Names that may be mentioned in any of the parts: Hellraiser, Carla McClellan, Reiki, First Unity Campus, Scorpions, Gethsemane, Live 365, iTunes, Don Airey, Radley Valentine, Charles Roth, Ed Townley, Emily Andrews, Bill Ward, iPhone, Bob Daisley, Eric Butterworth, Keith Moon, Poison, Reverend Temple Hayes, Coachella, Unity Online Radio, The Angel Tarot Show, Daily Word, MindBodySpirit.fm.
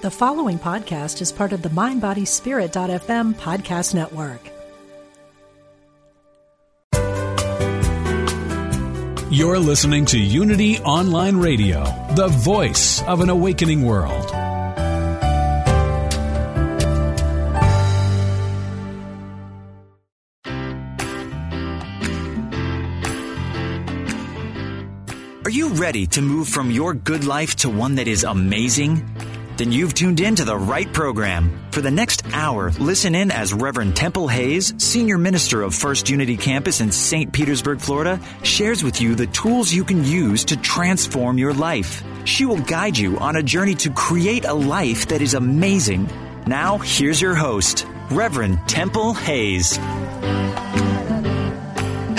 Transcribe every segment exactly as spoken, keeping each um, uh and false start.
The following podcast is part of the mind body spirit dot f m podcast network. You're listening to Unity Online Radio, the voice of an awakening world. Are you ready to move from your good life to one that is amazing? Then you've tuned in to the right program. For the next hour, listen in as Reverend Temple Hayes, Senior Minister of First Unity Campus in Saint Petersburg, Florida, shares with you the tools you can use to transform your life. She will guide you on a journey to create a life that is amazing. Now, here's your host, Reverend Temple Hayes.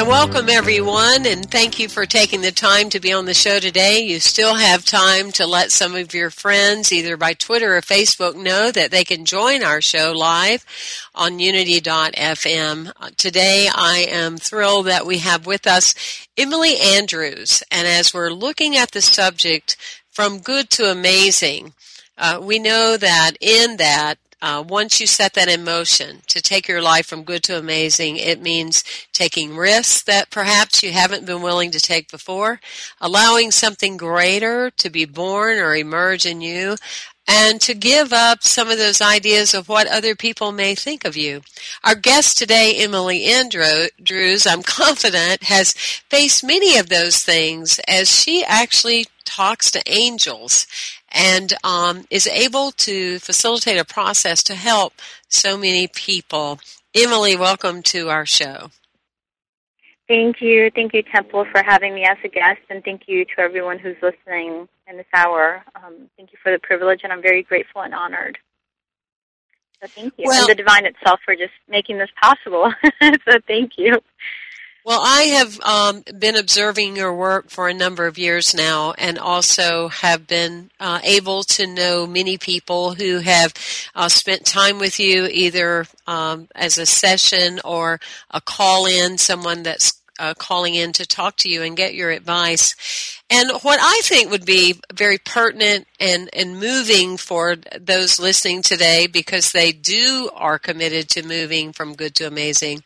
And welcome, everyone, and thank you for taking the time to be on the show today. You still have time to let some of your friends, either by Twitter or Facebook, know that they can join our show live on unity dot f m. Today, I am thrilled that we have with us Emily Andrews. And as we're looking at the subject, from good to amazing, uh, we know that in that, Uh, once you set that in motion to take your life from good to amazing, it means taking risks that perhaps you haven't been willing to take before, allowing something greater to be born or emerge in you, and to give up some of those ideas of what other people may think of you. Our guest today, Emily Andrews, I'm confident, has faced many of those things as she actually talks to angels and um, is able to facilitate a process to help so many people. Emily, welcome to our show. Thank you. Thank you, Temple, for having me as a guest, and thank you to everyone who's listening in this hour. Um, thank you for the privilege, and I'm very grateful and honored. So thank you. Well, and the divine itself for just making this possible. So thank you. Well, I have um, been observing your work for a number of years now, and also have been uh, able to know many people who have uh, spent time with you either um, as a session or a call-in, someone that's uh, calling in to talk to you and get your advice. And what I think would be very pertinent and, and moving for those listening today, because they do are committed to moving from good to amazing.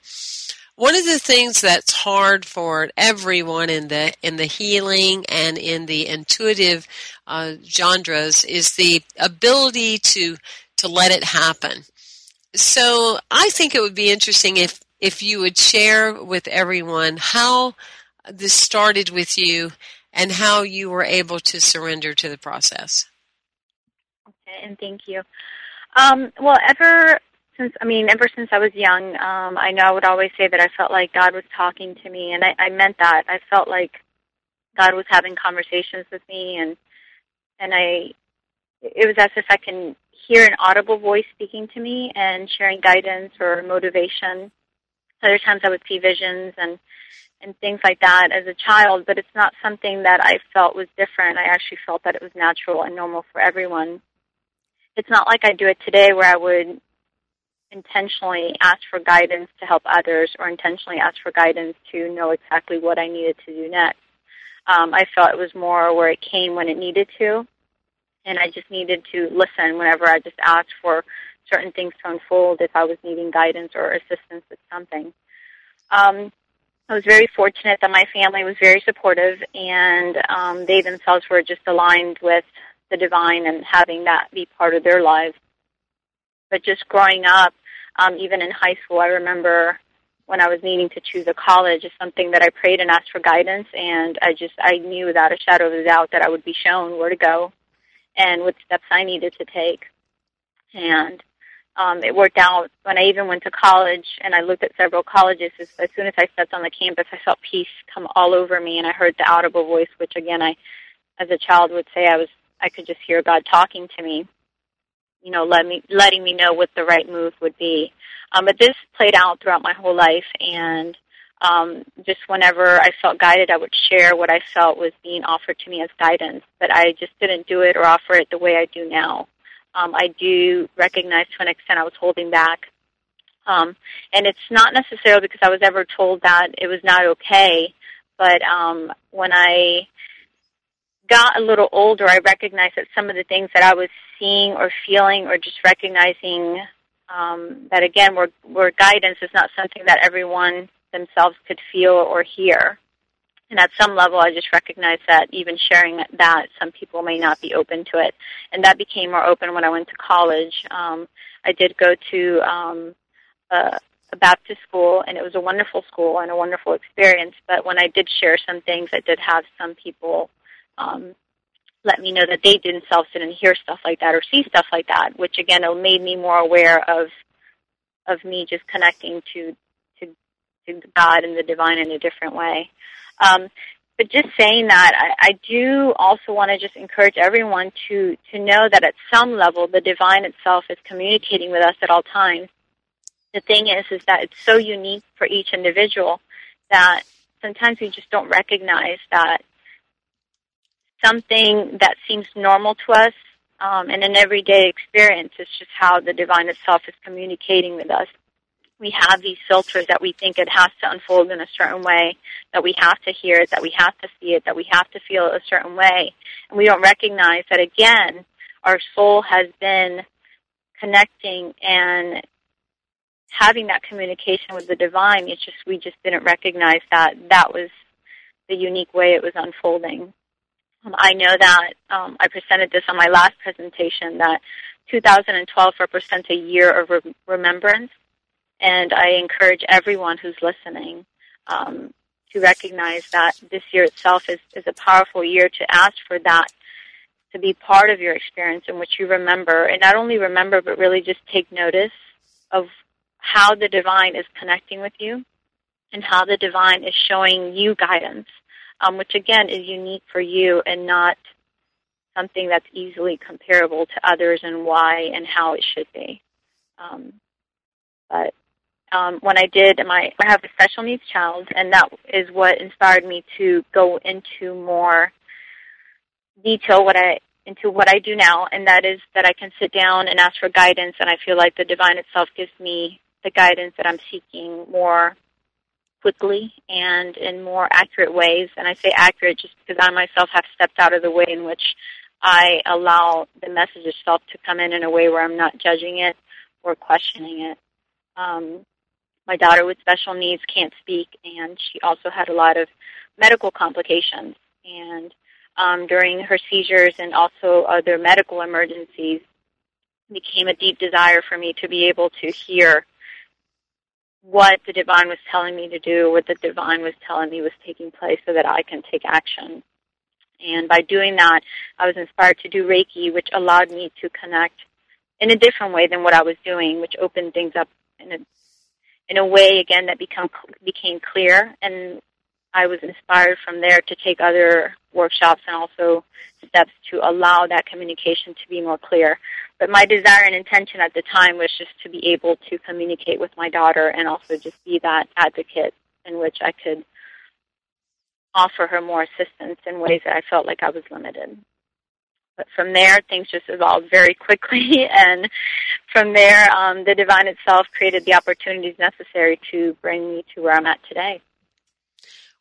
One of the things that's hard for everyone in the in the healing and in the intuitive uh, genres is the ability to to let it happen. So I think it would be interesting if if you would share with everyone how this started with you and how you were able to surrender to the process. Okay, and thank you. Um, well, ever. Since I mean, ever since I was young, um, I know I would always say that I felt like God was talking to me, and I, I meant that. I felt like God was having conversations with me, and and I, it was as if I can hear an audible voice speaking to me and sharing guidance or motivation. Other times I would see visions and and things like that as a child, but it's not something that I felt was different. I actually felt that it was natural and normal for everyone. It's not like I do it today, where I would intentionally ask for guidance to help others or intentionally ask for guidance to know exactly what I needed to do next. Um, I felt it was more where it came when it needed to, and I just needed to listen whenever I just asked for certain things to unfold if I was needing guidance or assistance with something. Um, I was very fortunate that my family was very supportive, and um, they themselves were just aligned with the divine and having that be part of their lives. But just growing up, Um, even in high school, I remember when I was needing to choose a college, is something that I prayed and asked for guidance, and I just I knew without a shadow of a doubt that I would be shown where to go and what steps I needed to take. And um, it worked out. When I even went to college and I looked at several colleges, as, as soon as I stepped on the campus, I felt peace come all over me, and I heard the audible voice, which again, I, as a child, would say I was I could just hear God talking to me, you know, let me, letting me know what the right move would be. Um, but this played out throughout my whole life, and um, just whenever I felt guided, I would share what I felt was being offered to me as guidance, but I just didn't do it or offer it the way I do now. Um, I do recognize to an extent I was holding back, um, and it's not necessarily because I was ever told that it was not okay, but um, when I got a little older, I recognized that some of the things that I was seeing or feeling or just recognizing um, that, again, were, were guidance is not something that everyone themselves could feel or hear. And at some level, I just recognized that even sharing that, some people may not be open to it. And that became more open when I went to college. Um, I did go to um, a, a Baptist school, and it was a wonderful school and a wonderful experience. But when I did share some things, I did have some people Um, let me know that they themselves didn't hear stuff like that or see stuff like that, which, again, it made me more aware of of me just connecting to to, to God and the divine in a different way. Um, but just saying that, I, I do also want to just encourage everyone to, to know that at some level the divine itself is communicating with us at all times. The thing is, is that it's so unique for each individual that sometimes we just don't recognize that something that seems normal to us um, and an everyday experience is just how the divine itself is communicating with us. We have these filters that we think it has to unfold in a certain way, that we have to hear it, that we have to see it, that we have to feel it a certain way. And we don't recognize that, again, our soul has been connecting and having that communication with the divine. It's just we just didn't recognize that that was the unique way it was unfolding. I know that um, I presented this on my last presentation, that two thousand twelve represents a year of re- remembrance, and I encourage everyone who's listening um, to recognize that this year itself is, is a powerful year to ask for that to be part of your experience in which you remember, and not only remember, but really just take notice of how the divine is connecting with you and how the divine is showing you guidance. Um, which, again, is unique for you and not something that's easily comparable to others and why and how it should be. Um, but um, when I did, my I have a special needs child, and that is what inspired me to go into more detail what I into what I do now, and that is that I can sit down and ask for guidance, and I feel like the divine itself gives me the guidance that I'm seeking more quickly and in more accurate ways. And I say accurate just because I myself have stepped out of the way in which I allow the message itself to come in in a way where I'm not judging it or questioning it. Um, my daughter with special needs can't speak, and she also had a lot of medical complications. And um, during her seizures and also other medical emergencies, it became a deep desire for me to be able to hear what the divine was telling me to do, what the divine was telling me was taking place so that I can take action. And by doing that, I was inspired to do Reiki, which allowed me to connect in a different way than what I was doing, which opened things up in a in a way, again, that become became clear. And I was inspired from there to take other workshops and also steps to allow that communication to be more clear. But my desire and intention at the time was just to be able to communicate with my daughter and also just be that advocate in which I could offer her more assistance in ways that I felt like I was limited. But from there, things just evolved very quickly, and from there, um, the divine itself created the opportunities necessary to bring me to where I'm at today.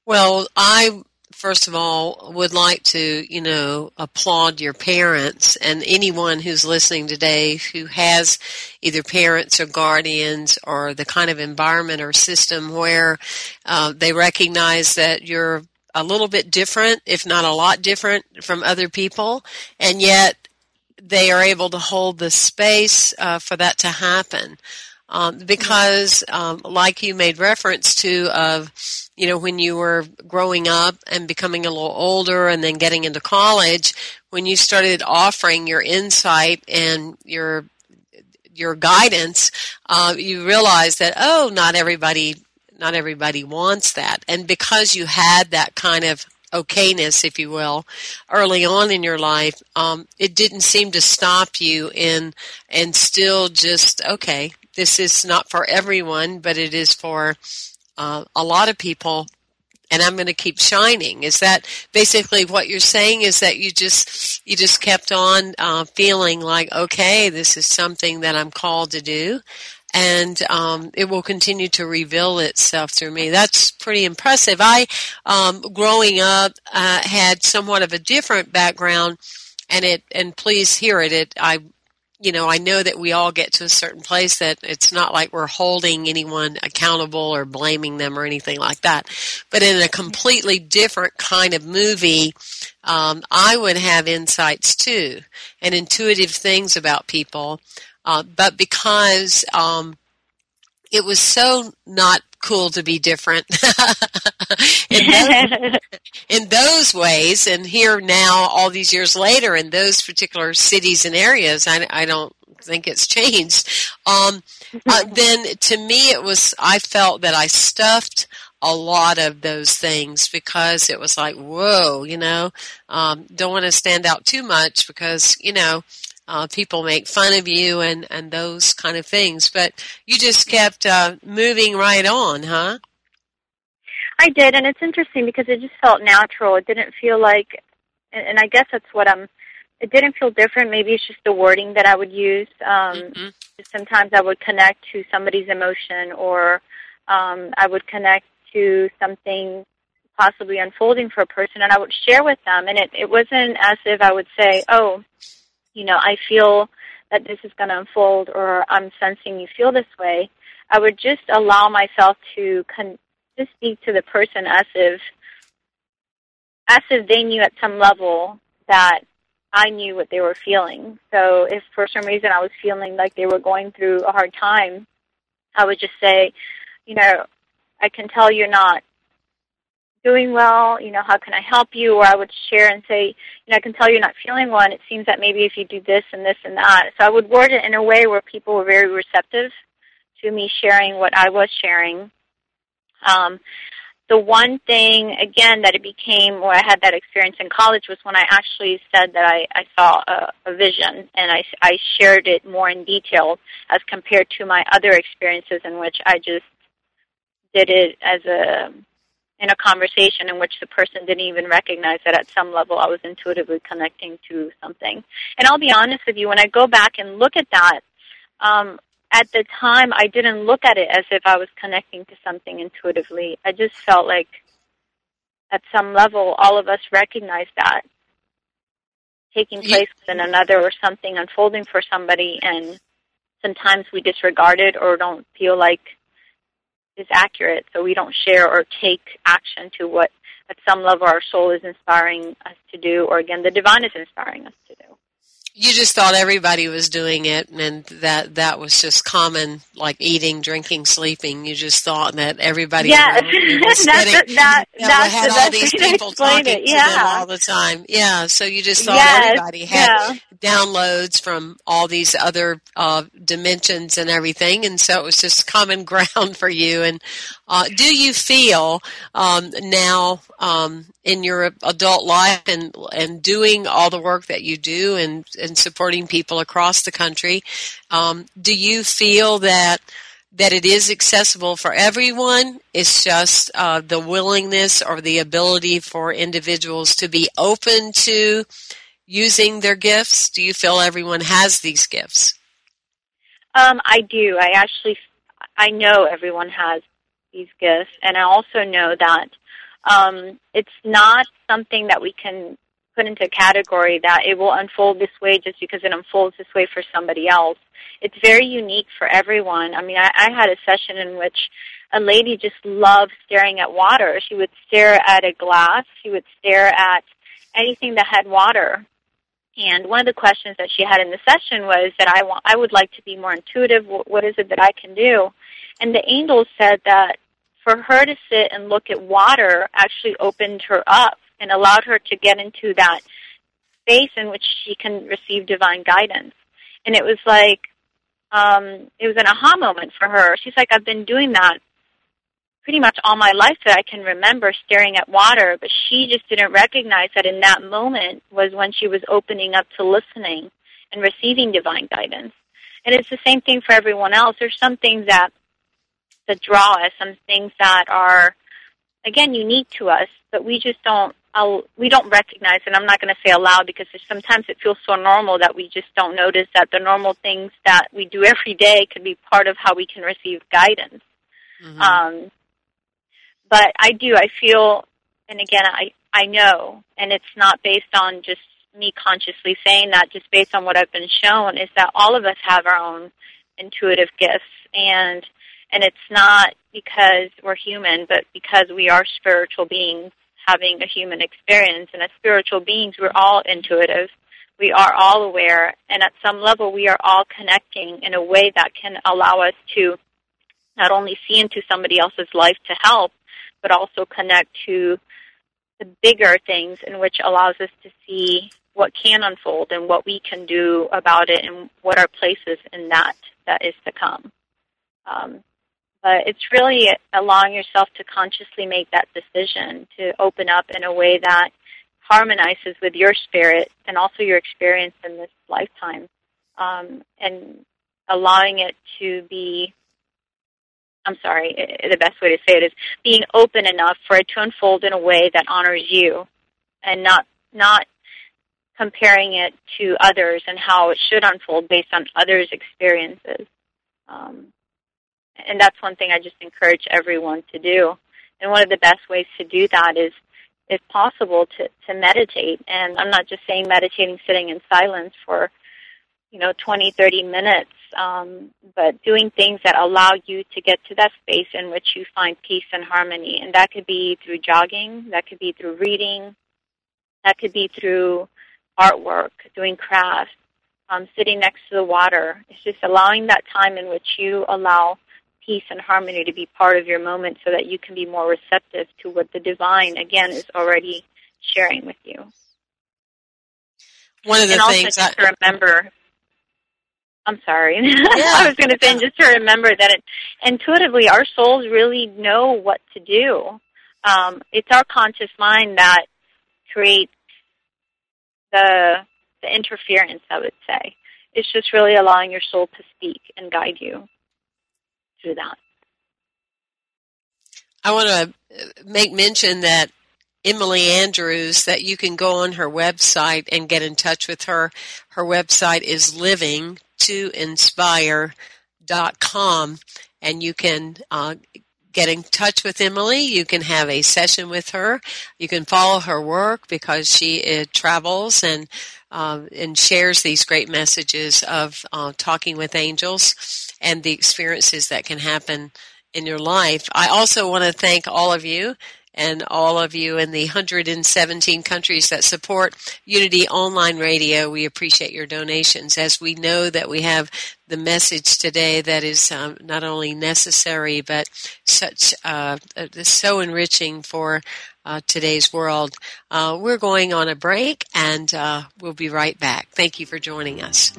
Well, I, first of all, would like to, you know, applaud your parents and anyone who's listening today who has either parents or guardians or the kind of environment or system where uh, they recognize that you're a little bit different, if not a lot different from other people, and yet they are able to hold the space uh, for that to happen. Um, because, um, like you made reference to, of, you know, when you were growing up and becoming a little older and then getting into college, when you started offering your insight and your your guidance, uh, you realized that, oh, not everybody, not everybody wants that. And because you had that kind of okayness, if you will, early on in your life, um, it didn't seem to stop you in and still just, okay, this is not for everyone, but it is for uh, a lot of people, and I'm going to keep shining. Is that basically what you're saying, is that you just you just kept on uh, feeling like, okay, this is something that I'm called to do, and um, it will continue to reveal itself through me. That's pretty impressive. I, um, growing up, uh, had somewhat of a different background, and it and please hear it. It I, you know, I know that we all get to a certain place that it's not like we're holding anyone accountable or blaming them or anything like that. But in a completely different kind of movie, um, I would have insights too and intuitive things about people. Uh, but because um, it was so not cool to be different in, those, in those ways, and here now, all these years later, in those particular cities and areas, I, I don't think it's changed. Um, uh, then to me, it was I felt that I stuffed a lot of those things because it was like, whoa, you know, um, don't want to stand out too much because, you know, Uh, people make fun of you and, and those kind of things. But you just kept uh, moving right on, huh? I did, and it's interesting because it just felt natural. It didn't feel like, and, and I guess that's what I'm, it didn't feel different. Maybe it's just the wording that I would use. Um, mm-hmm. Sometimes I would connect to somebody's emotion, or um, I would connect to something possibly unfolding for a person, and I would share with them. And it, it wasn't as if I would say, oh, you know, I feel that this is going to unfold, or I'm sensing you feel this way. I would just allow myself to con- just speak to the person as if, as if they knew at some level that I knew what they were feeling. So if for some reason I was feeling like they were going through a hard time, I would just say, you know, I can tell you're not doing well, you know, how can I help you? Or I would share and say, you know, I can tell you're not feeling well, and it seems that maybe if you do this and this and that. So I would word it in a way where people were very receptive to me sharing what I was sharing. Um, the one thing, again, that it became, or I had that experience in college, was when I actually said that I, I saw a, a vision, and I, I shared it more in detail as compared to my other experiences in which I just did it as a... in a conversation in which the person didn't even recognize that at some level I was intuitively connecting to something. And I'll be honest with you, when I go back and look at that, um, at the time I didn't look at it as if I was connecting to something intuitively. I just felt like at some level all of us recognize that taking place within another, or something unfolding for somebody, and sometimes we disregard it or don't feel like is accurate, so we don't share or take action to what at some level our soul is inspiring us to do, or again the divine is inspiring us to do. You just thought everybody was doing it, and that that was just common, like eating, drinking, sleeping. You just thought that everybody yeah was that's getting, that you know, that's had all these people talking it. Yeah. to them all the time. Yeah, so you just thought yes. everybody had yeah. downloads from all these other uh, dimensions and everything, and so it was just common ground for you. And uh, do you feel um, now um, in your adult life and and doing all the work that you do and and supporting people across the country, um, do you feel that that it is accessible for everyone? It's just uh, the willingness or the ability for individuals to be open to using their gifts? Do you feel everyone has these gifts? Um, I do. I actually, I know everyone has these gifts, and I also know that um, it's not something that we can put into a category that it will unfold this way just because it unfolds this way for somebody else. It's very unique for everyone. I mean, I, I had a session in which a lady just loved staring at water. She would stare at a glass. She would stare at anything that had water. And one of the questions that she had in the session was that I, want, I would like to be more intuitive. What is it that I can do? And the angel said that for her to sit and look at water actually opened her up and allowed her to get into that space in which she can receive divine guidance. And it was like, um, it was an aha moment for her. She's like, I've been doing that pretty much all my life that I can remember, staring at water, but she just didn't recognize that in that moment was when she was opening up to listening and receiving divine guidance. And it's the same thing for everyone else. There's some things that, that draw us, some things that are, again, unique to us, but we just don't we don't recognize, and I'm not going to say aloud because sometimes it feels so normal that we just don't notice that the normal things that we do every day could be part of how we can receive guidance. Mm-hmm. Um, but I do, I feel, and again, I, I know, and it's not based on just me consciously saying that, just based on what I've been shown, is that all of us have our own intuitive gifts, and and it's not because we're human, but because we are spiritual beings having a human experience. And as spiritual beings, we're all intuitive. We are all aware, and at some level, we are all connecting in a way that can allow us to not only see into somebody else's life to help, but also connect to the bigger things, in which allows us to see what can unfold and what we can do about it and what our place is in that that is to come. Um, but it's really allowing yourself to consciously make that decision to open up in a way that harmonizes with your spirit and also your experience in this lifetime, um, and allowing it to be, I'm sorry, the best way to say it is being open enough for it to unfold in a way that honors you, and not not comparing it to others and how it should unfold based on others' experiences. Um, and that's one thing I just encourage everyone to do. And one of the best ways to do that is, if possible, to, to meditate. And I'm not just saying meditating, sitting in silence for, you know, twenty, thirty minutes, um, but doing things that allow you to get to that space in which you find peace and harmony. And that could be through jogging, that could be through reading, that could be through artwork, doing crafts, um, sitting next to the water. It's just allowing that time in which you allow peace and harmony to be part of your moment so that you can be more receptive to what the divine, again, is already sharing with you. One of the and things also just I... to remember... I'm sorry. Yeah. I was going to say, just to remember that it, intuitively our souls really know what to do. Um, it's our conscious mind that creates the the interference, I would say. It's just really allowing your soul to speak and guide you through that. I want to make mention that Emily Andrews, that you can go on her website and get in touch with her. Her website is living to inspire dot com, and you can uh, get in touch with Emily. You can have a session with her. You can follow her work because she uh, travels and uh, and shares these great messages of uh, talking with angels and the experiences that can happen in your life. I also want to thank all of you, and all of you in the one hundred seventeen countries that support Unity Online Radio. We appreciate your donations, as we know that we have the message today that is um, not only necessary, but such uh, so enriching for uh, today's world. Uh, we're going on a break, and uh, we'll be right back. Thank you for joining us.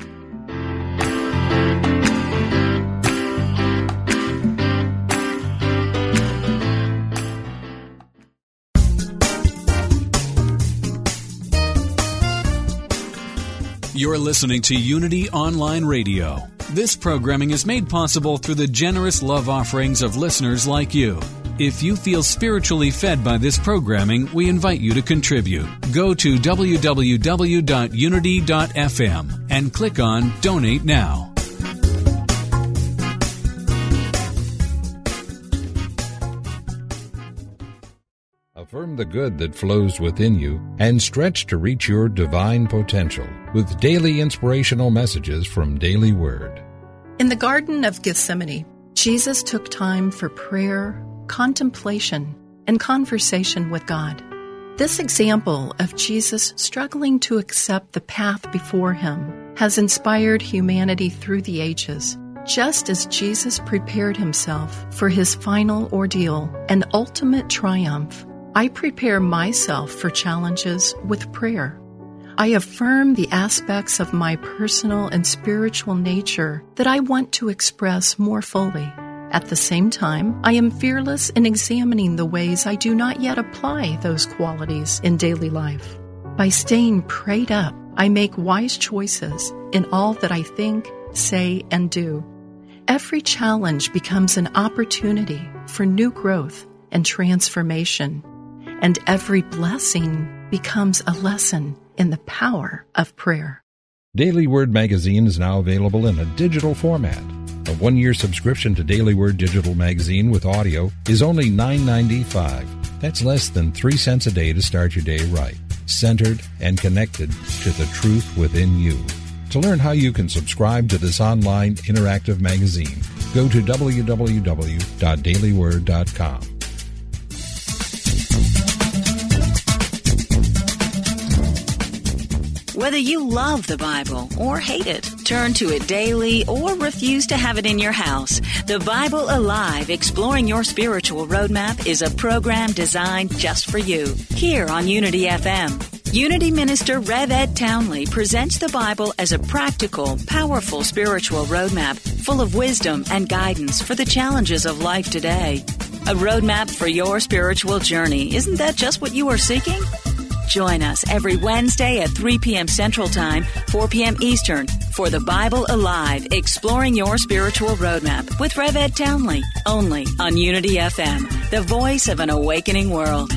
You're listening to Unity Online Radio. This programming is made possible through the generous love offerings of listeners like you. If you feel spiritually fed by this programming, we invite you to contribute. Go to w w w dot unity dot f m and click on Donate Now. Affirm the good that flows within you and stretch to reach your divine potential with daily inspirational messages from Daily Word. In the Garden of Gethsemane, Jesus took time for prayer, contemplation, and conversation with God. This example of Jesus struggling to accept the path before him has inspired humanity through the ages. Just as Jesus prepared himself for his final ordeal and ultimate triumph, I prepare myself for challenges with prayer. I affirm the aspects of my personal and spiritual nature that I want to express more fully. At the same time, I am fearless in examining the ways I do not yet apply those qualities in daily life. By staying prayed up, I make wise choices in all that I think, say, and do. Every challenge becomes an opportunity for new growth and transformation. and every blessing becomes a lesson in the power of prayer. Daily Word magazine is now available in a digital format. A one-year subscription to Daily Word digital magazine with audio is only nine dollars and ninety-five cents. That's less than three cents a day to start your day right, centered and connected to the truth within you. To learn how you can subscribe to this online interactive magazine, go to w w w dot daily word dot com. Whether you love the Bible or hate it, turn to it daily or refuse to have it in your house, The Bible Alive, Exploring Your Spiritual Roadmap is a program designed just for you, here on Unity F M. Unity Minister Rev Ed Townley presents the Bible as a practical, powerful spiritual roadmap full of wisdom and guidance for the challenges of life today. A roadmap for your spiritual journey. Isn't that just what you are seeking? Join us every Wednesday at three p.m. Central Time, four p.m. Eastern, for The Bible Alive, Exploring Your Spiritual Roadmap with Rev Ed Townley, only on Unity F M, the voice of an awakening world.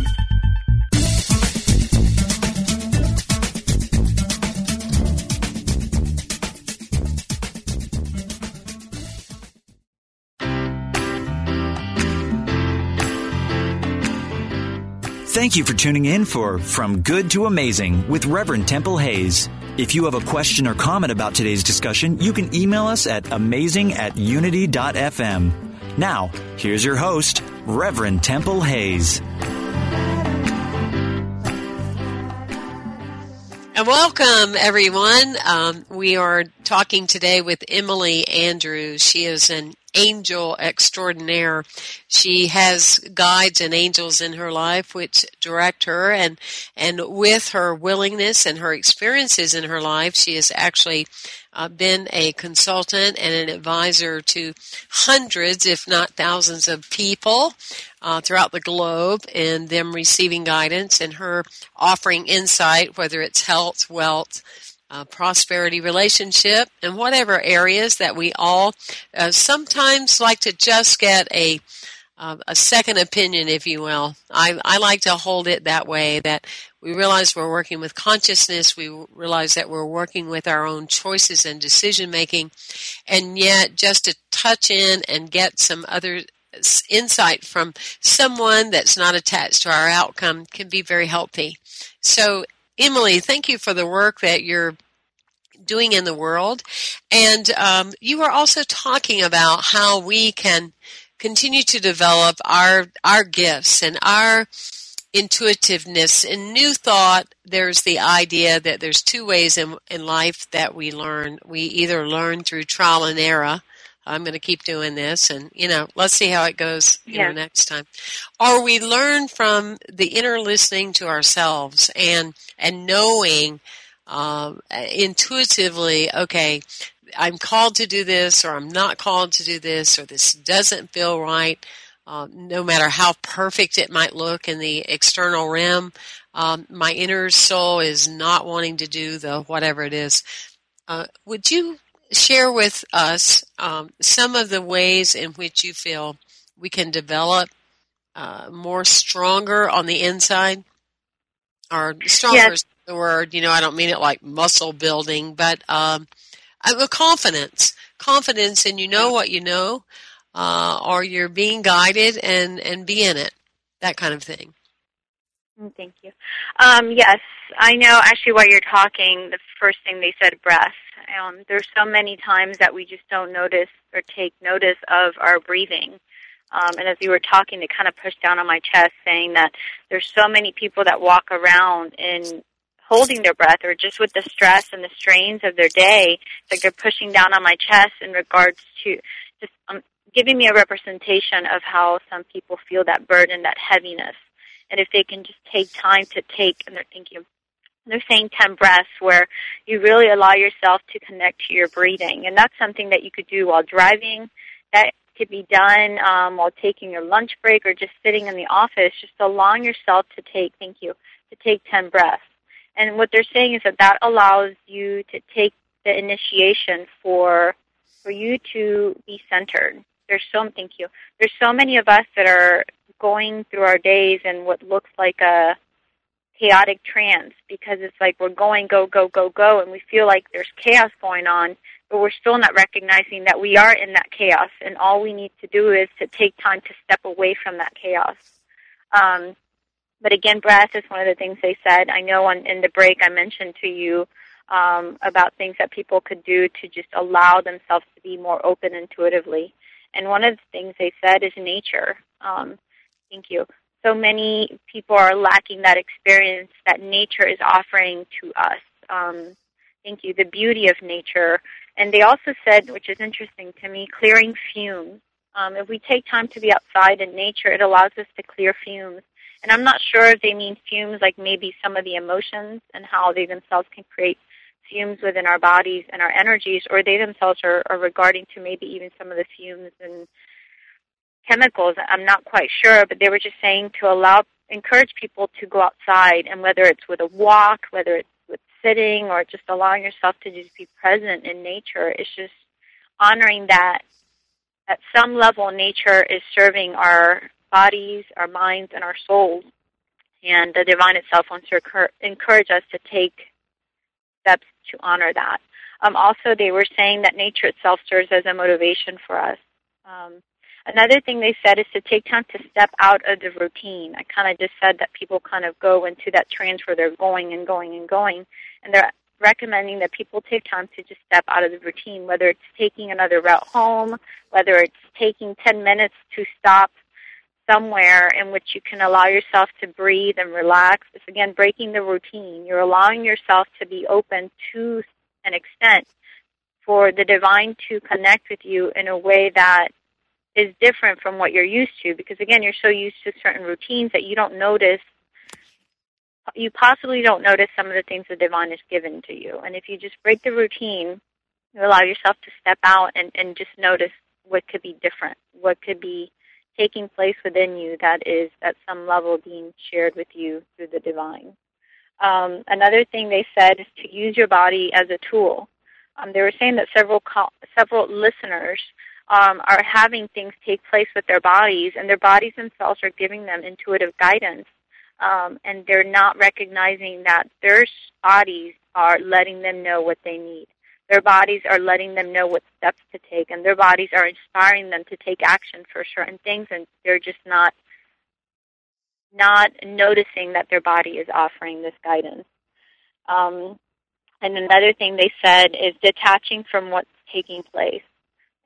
Thank you for tuning in for From Good to Amazing with Reverend Temple Hayes. If you have a question or comment about today's discussion, you can email us at amazing at unity dot f m. Now, here's your host, Reverend Temple Hayes. And welcome, everyone. Um, we are talking today with Emily Andrews. She is an angel extraordinaire. She has guides and angels in her life which direct her, and and with her willingness and her experiences in her life, she has actually uh, been a consultant and an advisor to hundreds, if not thousands, of people uh, throughout the globe, and them receiving guidance and her offering insight, whether it's health, wealth, Uh, prosperity, relationship, and whatever areas that we all uh, sometimes like to just get a uh, a second opinion, if you will. I, I like to hold it that way, that we realize we're working with consciousness, we realize that we're working with our own choices and decision making, and yet just to touch in and get some other insight from someone that's not attached to our outcome can be very healthy. So Emily, thank you for the work that you're doing in the world. And um, you were also talking about how we can continue to develop our our gifts and our intuitiveness. In New Thought, there's the idea that there's two ways in, in life that we learn. We either learn through trial and error. I'm going to keep doing this, and, you know, let's see how it goes you yeah. know, next time. Or we learn from the inner listening to ourselves and and knowing uh, intuitively, okay, I'm called to do this, or I'm not called to do this, or this doesn't feel right, uh, no matter how perfect it might look in the external realm. Um, my inner soul is not wanting to do the whatever it is. Uh, would you share with us um, some of the ways in which you feel we can develop uh, more stronger on the inside? Or stronger yes. is the word. You know, I don't mean it like muscle building, but um, confidence. Confidence in you know what you know, uh, or you're being guided and, and be in it, that kind of thing. Thank you. Um, yes, I know actually while you're talking, the first thing they said, breath. Um, there's so many times that we just don't notice or take notice of our breathing. Um, and as you were talking, it kind of pushed down on my chest, saying that there's so many people that walk around in holding their breath, or just with the stress and the strains of their day, like they're pushing down on my chest in regards to just um, giving me a representation of how some people feel that burden, that heaviness. And if they can just take time to take, and they're thinking, they're saying ten breaths, where you really allow yourself to connect to your breathing. And that's something that you could do while driving. That could be done um, while taking your lunch break, or just sitting in the office, just allowing yourself to take, thank you, to take ten breaths. And what they're saying is that that allows you to take the initiation for for you to be centered. There's so, thank you. There's so many of us that are going through our days in what looks like a chaotic trance, because it's like we're going, go, go, go, go, and we feel like there's chaos going on, but we're still not recognizing that we are in that chaos, and all we need to do is to take time to step away from that chaos. Um, but again, breath is one of the things they said. I know on, in the break I mentioned to you um, about things that people could do to just allow themselves to be more open intuitively. And one of the things they said is nature. Um, thank you. So many people are lacking that experience that nature is offering to us. Um, thank you. The beauty of nature. And they also said, which is interesting to me, clearing fumes. Um, if we take time to be outside in nature, it allows us to clear fumes. And I'm not sure if they mean fumes like maybe some of the emotions and how they themselves can create fumes within our bodies and our energies, or they themselves are, are regarding to maybe even some of the fumes and chemicals. I'm not quite sure, but they were just saying to allow, encourage people to go outside, and whether it's with a walk, whether it's with sitting, or just allowing yourself to just be present in nature. It's just honoring that at some level nature is serving our bodies, our minds, and our souls. And the divine itself wants to encourage us to take steps to honor that. Um, also, they were saying that nature itself serves as a motivation for us. Um, another thing they said is to take time to step out of the routine. I kind of just said that people kind of go into that trance where they're going and going and going, and they're recommending that people take time to just step out of the routine, whether it's taking another route home, whether it's taking ten minutes to stop somewhere in which you can allow yourself to breathe and relax. It's, again, breaking the routine. You're allowing yourself to be open to an extent for the divine to connect with you in a way that is different from what you're used to, because, again, you're so used to certain routines that you don't notice. You possibly don't notice some of the things the divine has given to you. And if you just break the routine, you allow yourself to step out and, and just notice what could be different, what could be taking place within you that is at some level being shared with you through the divine. Um, another thing they said is to use your body as a tool. Um, they were saying that several co- several listeners um, are having things take place with their bodies, and their bodies themselves are giving them intuitive guidance. Um, and they're not recognizing that their bodies are letting them know what they need. Their bodies are letting them know what steps to take, and their bodies are inspiring them to take action for certain things, and they're just not not noticing that their body is offering this guidance. Um, and another thing they said is detaching from what's taking place.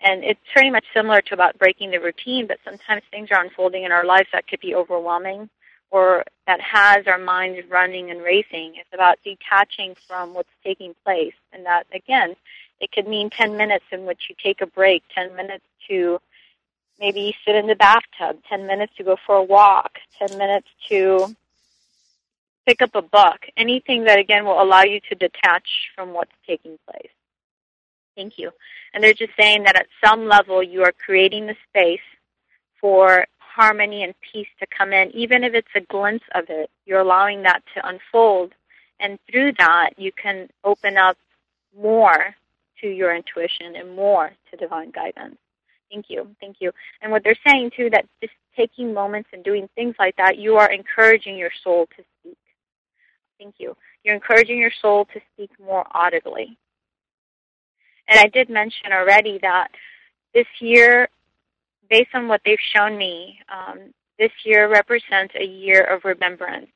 And it's pretty much similar to about breaking the routine, but sometimes things are unfolding in our lives that could be overwhelming, or that has our minds running and racing. It's about detaching from what's taking place. And that, again, it could mean ten minutes in which you take a break, ten minutes to maybe sit in the bathtub, ten minutes to go for a walk, ten minutes to pick up a book, anything that, again, will allow you to detach from what's taking place. Thank you. And they're just saying that at some level you are creating the space for harmony and peace to come in, even if it's a glimpse of it. You're allowing that to unfold, and through that you can open up more to your intuition and more to divine guidance. Thank you, thank you. And what they're saying too, that just taking moments and doing things like that, you are encouraging your soul to speak. Thank you. You're encouraging your soul to speak more audibly. And I did mention already that this year, based on what they've shown me, um, this year represents a year of remembrance.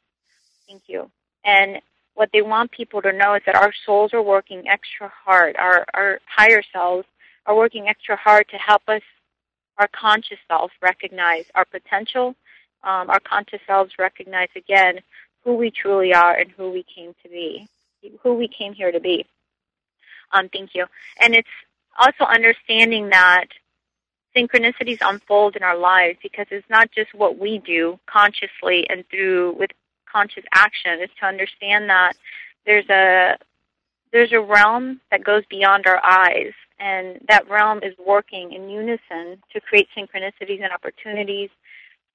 Thank you. And what they want people to know is that our souls are working extra hard. Our, our higher selves are working extra hard to help us, our conscious selves, recognize our potential. Um, our conscious selves recognize, again, who we truly are and who we came to be, who we came here to be. Um, thank you. And it's also understanding that synchronicities unfold in our lives, because it's not just what we do consciously and through with conscious action. It's to understand that there's a there's a realm that goes beyond our eyes, and that realm is working in unison to create synchronicities and opportunities.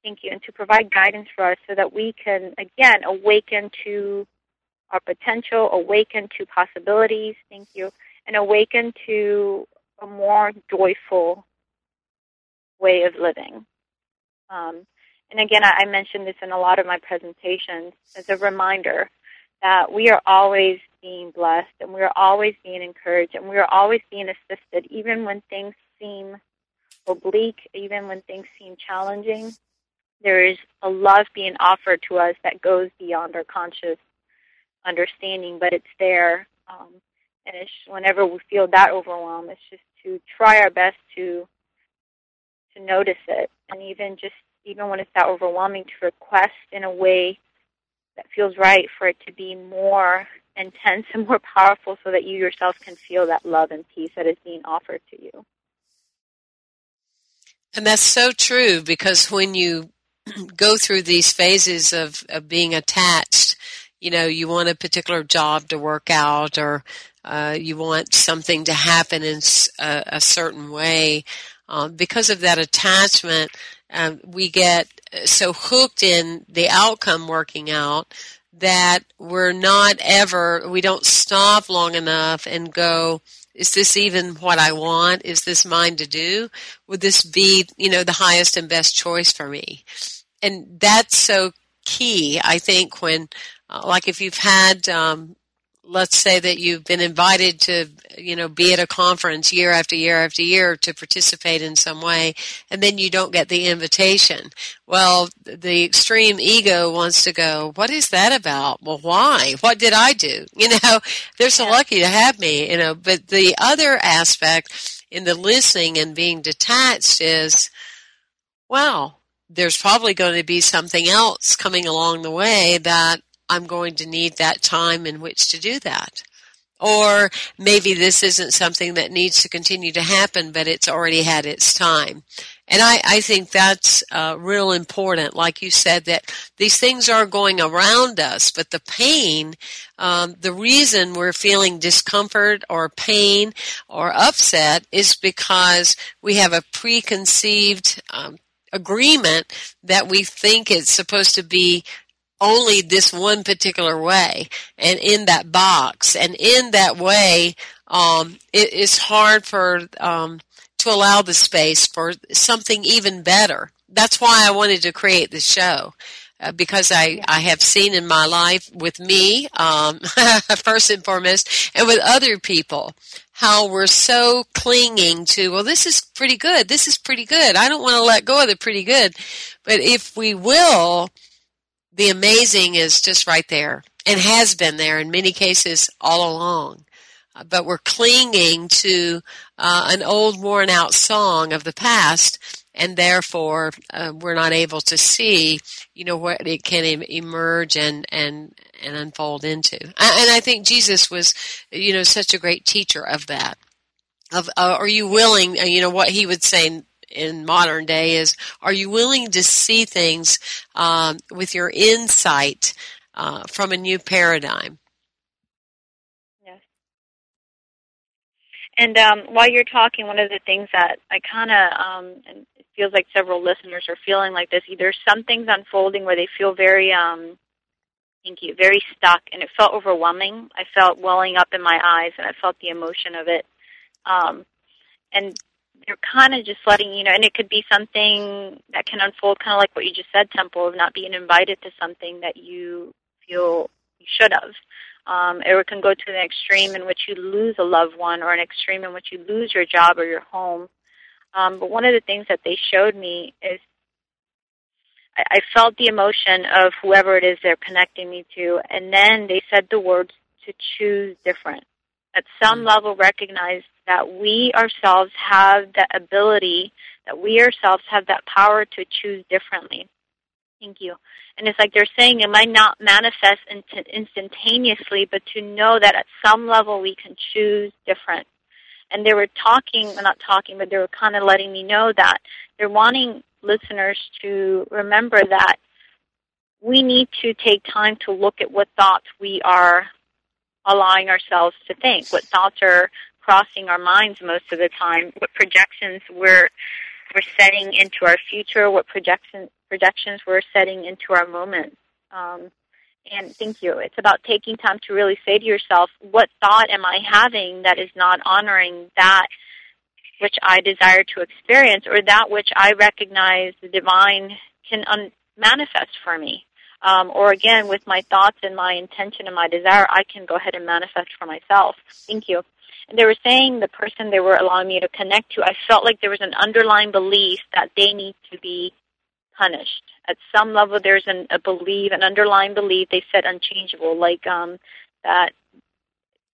Thank you. And to provide guidance for us so that we can, again, awaken to our potential, awaken to possibilities. Thank you. And awaken to a more joyful way of living. Um, And again, I, I mentioned this in a lot of my presentations as a reminder that we are always being blessed and we are always being encouraged and we are always being assisted, even when things seem oblique, even when things seem challenging. There is a love being offered to us that goes beyond our conscious understanding, but it's there. Um, and it's, whenever we feel that overwhelm, it's just to try our best to to notice it. And even just, even when it's that overwhelming, to request in a way that feels right for it to be more intense and more powerful so that you yourself can feel that love and peace that is being offered to you. And that's so true, because when you go through these phases of, of being attached, you know, you want a particular job to work out, or uh, you want something to happen in a, a certain way. Um, because of that attachment, um, we get so hooked in the outcome working out that we're not ever, we don't stop long enough and go, is this even what I want? Is this mine to do? Would this be, you know, the highest and best choice for me? And that's so key, I think, when, uh, like if you've had, um, let's say that you've been invited to, you know, be at a conference year after year after year to participate in some way, and then you don't get the invitation. Well, the extreme ego wants to go, what is that about? Well, why? What did I do? You know, they're so lucky to have me, you know. But the other aspect in the listening and being detached is, wow, there's probably going to be something else coming along the way that I'm going to need that time in which to do that. Or maybe this isn't something that needs to continue to happen, but it's already had its time. And I, I think that's uh, real important. Like you said, that these things are going around us, but the pain, um, the reason we're feeling discomfort or pain or upset is because we have a preconceived um, agreement that we think it's supposed to be only this one particular way, and in that box, and in that way, um, it is hard for um, to allow the space for something even better. That's why I wanted to create this show, uh, because I, I have seen in my life with me, um, first and foremost, and with other people, how we're so clinging to, well, this is pretty good, this is pretty good, I don't want to let go of the pretty good. But if we will, the amazing is just right there, and has been there in many cases all along. But we're clinging to uh, an old, worn-out song of the past, and therefore uh, we're not able to see, you know, what it can em- emerge and, and and unfold into. And I think Jesus was, you know, such a great teacher of that. Of uh, are you willing? You know, what he would say in modern day is, are you willing to see things um, with your insight uh, from a new paradigm? Yes. And um, while you're talking, one of the things that I kind of, um, and it feels like several listeners are feeling like this, either something's unfolding where they feel very, um, thank you, very stuck, and it felt overwhelming. I felt welling up in my eyes, and I felt the emotion of it. Um, and you're kind of just letting, you know, and it could be something that can unfold kind of like what you just said, Temple, of not being invited to something that you feel you should have. Um, or it can go to an extreme in which you lose a loved one, or an extreme in which you lose your job or your home. Um, but one of the things that they showed me is I, I felt the emotion of whoever it is they're connecting me to, and then they said the words to choose different. At some level, recognize that we ourselves have that ability, that we ourselves have that power to choose differently. Thank you. And it's like they're saying it might not manifest instantaneously, but to know that at some level we can choose different. And they were talking, well, not talking, but they were kind of letting me know that they're wanting listeners to remember that we need to take time to look at what thoughts we are allowing ourselves to think, what thoughts are crossing our minds most of the time, what projections we're we're setting into our future, what projection, projections we're setting into our moment. Um, and thank you. It's about taking time to really say to yourself, what thought am I having that is not honoring that which I desire to experience, or that which I recognize the divine can un- manifest for me. Um, or again, with my thoughts and my intention and my desire, I can go ahead and manifest for myself. Thank you. And they were saying, the person they were allowing me to connect to, I felt like there was an underlying belief that they need to be punished. At some level, there's an, a belief, an underlying belief, they said unchangeable, like um, that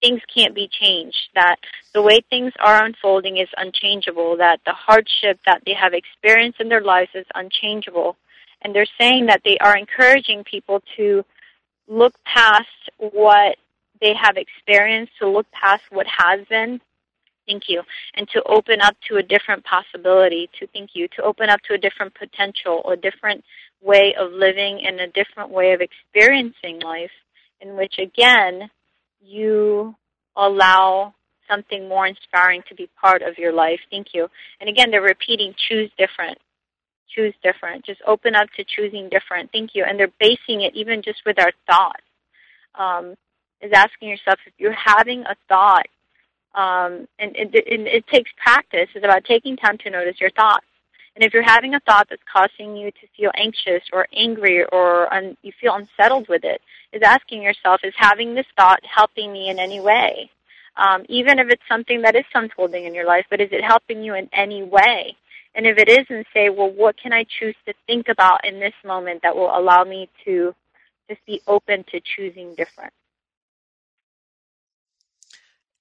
things can't be changed, that the way things are unfolding is unchangeable, that the hardship that they have experienced in their lives is unchangeable. And they're saying that they are encouraging people to look past what they have experienced, to look past what has been, thank you, and to open up to a different possibility, to thank you, to open up to a different potential, a different way of living and a different way of experiencing life, in which, again, you allow something more inspiring to be part of your life, thank you. And again, they're repeating, choose different. Choose different. Just open up to choosing different. Thank you. And they're basing it even just with our thoughts. Um, is asking yourself if you're having a thought, um, and, it, and it takes practice. It's about taking time to notice your thoughts. And if you're having a thought that's causing you to feel anxious or angry or un, you feel unsettled with it, is asking yourself, is having this thought helping me in any way? Um, even if it's something that is unfolding in your life, but is it helping you in any way? And if it isn't, say, well, what can I choose to think about in this moment that will allow me to just be open to choosing different?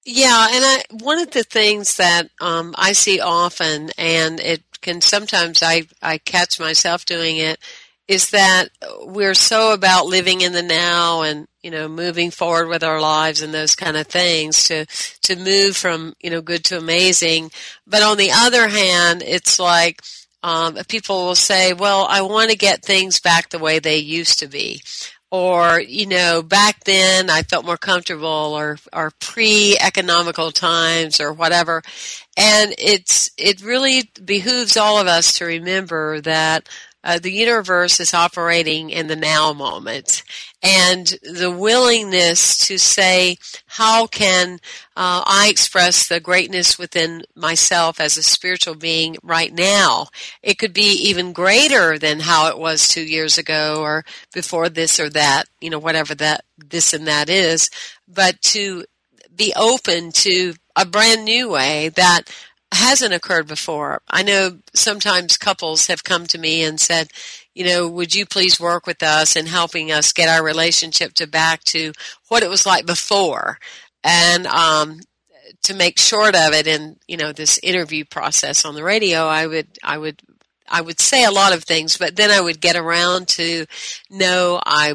Yeah, and I, one of the things that um, I see often, and it can sometimes I, I catch myself doing it, is that we're so about living in the now and, you know, moving forward with our lives and those kind of things to, to move from, you know, good to amazing. But on the other hand, it's like um, people will say, well, I want to get things back the way they used to be. Or, you know, back then I felt more comfortable, or, or pre-economical times or whatever. And it's it really behooves all of us to remember that Uh, the universe is operating in the now moment, and the willingness to say, how can uh, I express the greatness within myself as a spiritual being right now? It could be even greater than how it was two years ago or before this or that, you know, whatever that this and that is, but to be open to a brand new way that hasn't occurred before. I know sometimes couples have come to me and said, you know, would you please work with us in helping us get our relationship to back to what it was like before, and um, to make short of it in, you know, this interview process on the radio, I would, I would, I would say a lot of things, but then I would get around to, no, I,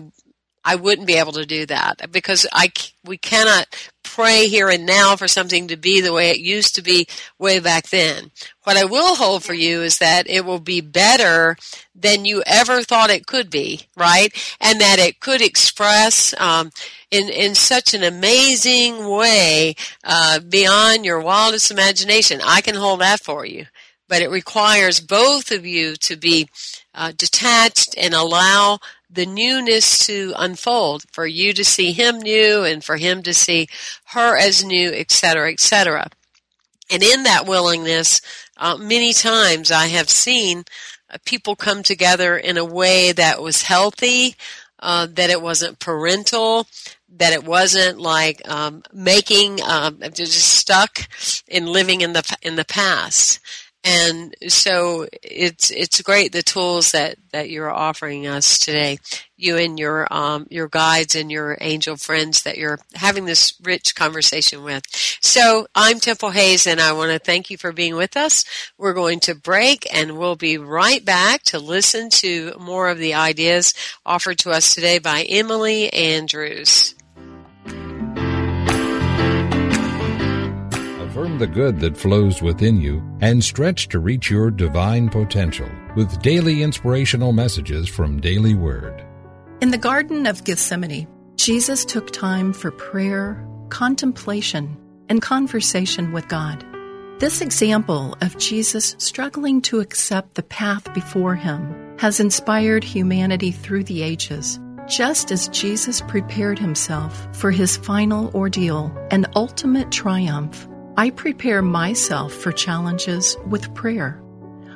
I wouldn't be able to do that, because I, we cannot pray here and now for something to be the way it used to be way back then. What I will hold for you is that it will be better than you ever thought it could be, right? And that it could express um, in, in such an amazing way uh, beyond your wildest imagination. I can hold that for you. But it requires both of you to be uh, detached and allow the newness to unfold, for you to see him new and for him to see her as new, et cetera, et cetera. And in that willingness, uh, many times I have seen uh, people come together in a way that was healthy, uh, that it wasn't parental, that it wasn't like um, making, uh, just stuck in living in the in the past. And so it's it's great, the tools that, that you're offering us today, you and your um your guides and your angel friends that you're having this rich conversation with. So I'm Temple Hayes, and I want to thank you for being with us. We're going to break, and we'll be right back to listen to more of the ideas offered to us today by Emily Andrews. Affirm the good that flows within you and stretch to reach your divine potential with daily inspirational messages from Daily Word. In the Garden of Gethsemane, Jesus took time for prayer, contemplation, and conversation with God. This example of Jesus struggling to accept the path before him has inspired humanity through the ages, just as Jesus prepared himself for his final ordeal and ultimate triumph. I prepare myself for challenges with prayer.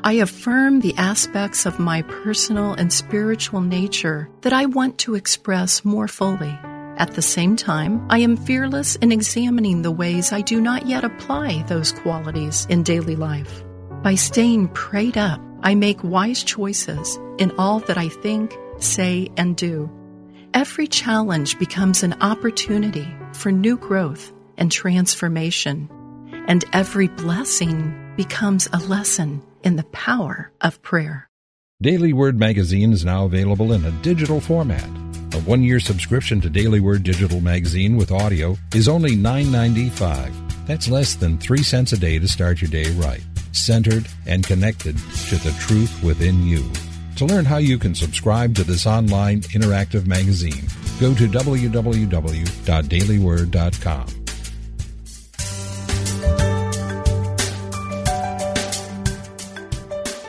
I affirm the aspects of my personal and spiritual nature that I want to express more fully. At the same time, I am fearless in examining the ways I do not yet apply those qualities in daily life. By staying prayed up, I make wise choices in all that I think, say, and do. Every challenge becomes an opportunity for new growth and transformation, and every blessing becomes a lesson in the power of prayer. Daily Word magazine is now available in a digital format. A one-year subscription to Daily Word digital magazine with audio is only nine dollars and ninety-five cents. That's less than three cents a day to start your day right, centered and connected to the truth within you. To learn how you can subscribe to this online interactive magazine, go to w w w dot daily word dot com.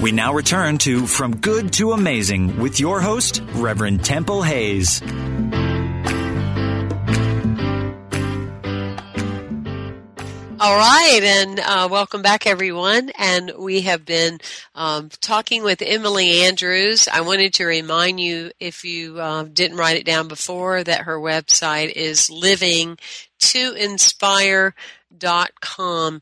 We now return to From Good to Amazing with your host, Reverend Temple Hayes. All right, and uh, welcome back, everyone. And we have been um, talking with Emily Andrews. I wanted to remind you, if you uh, didn't write it down before, that her website is living to inspire dot com.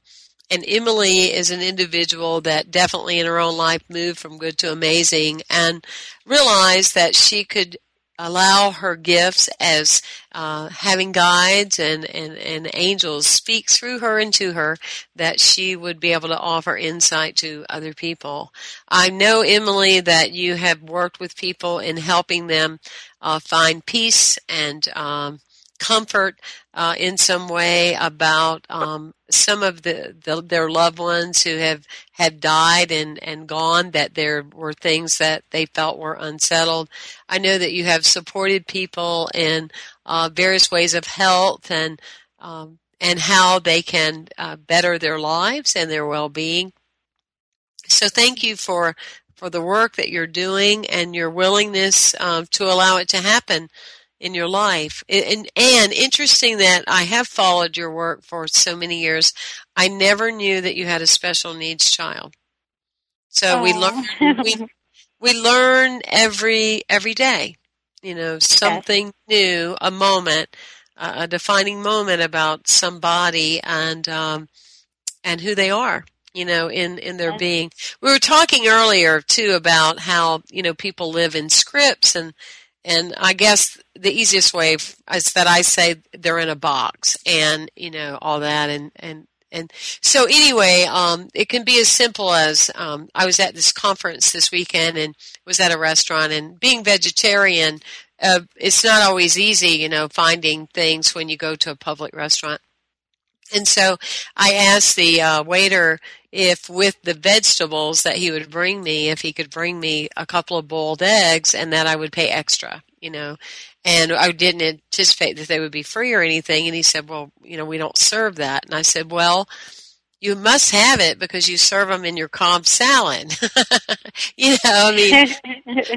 And Emily is an individual that definitely in her own life moved from good to amazing and realized that she could allow her gifts as uh, having guides and, and, and angels speak through her and to her, that she would be able to offer insight to other people. I know, Emily, that you have worked with people in helping them uh, find peace and um comfort uh, in some way about um, some of the, the their loved ones who have, have died and, and gone, that there were things that they felt were unsettled. I know that you have supported people in uh, various ways of health and um, and how they can uh, better their lives and their well-being. So thank you for, for the work that you're doing and your willingness uh, to allow it to happen in your life. And, and interesting that I have followed your work for so many years. I never knew that you had a special needs child. So oh. we learn we we learn every every day, you know, something okay. new, a moment, uh, a defining moment about somebody and um, and who they are, you know, in, in their okay. being. We were talking earlier too about how, you know, people live in scripts and And I guess the easiest way is that I say they're in a box and, you know, all that. And, and, and so anyway, um, it can be as simple as um, I was at this conference this weekend and was at a restaurant, and being vegetarian, uh, it's not always easy, you know, finding things when you go to a public restaurant. And so I asked the uh, waiter if with the vegetables that he would bring me, if he could bring me a couple of boiled eggs and that I would pay extra, you know. And I didn't anticipate that they would be free or anything. And he said, well, you know, we don't serve that. And I said, well, you must have it because you serve them in your Cobb salad. You know, I mean,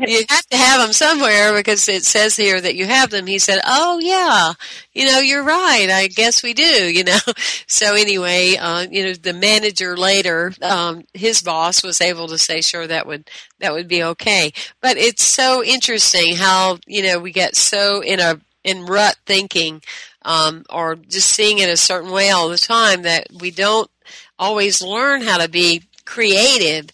you have to have them somewhere because it says here that you have them. He said, oh, yeah, you know, you're right. I guess we do, you know. So anyway, uh, you know, the manager later, um, his boss was able to say, sure, that would that would be okay. But it's so interesting how, you know, we get so in a in rut thinking um, or just seeing it a certain way all the time, that we don't always learn how to be creative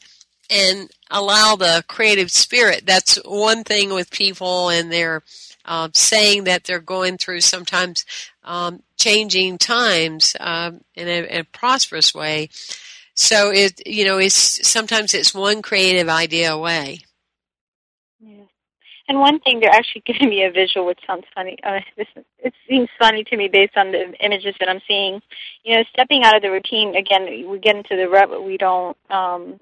and allow the creative spirit. That's one thing with people, and they're uh, saying that they're going through sometimes um, changing times uh, in, a, in a prosperous way. So it, you know, it's sometimes it's one creative idea away. Yeah, and one thing, they're actually giving me a visual, which sounds funny. Uh, this, it seems funny to me based on the images that I'm seeing. You know, stepping out of the routine again. We get into the rut. We don't. Um,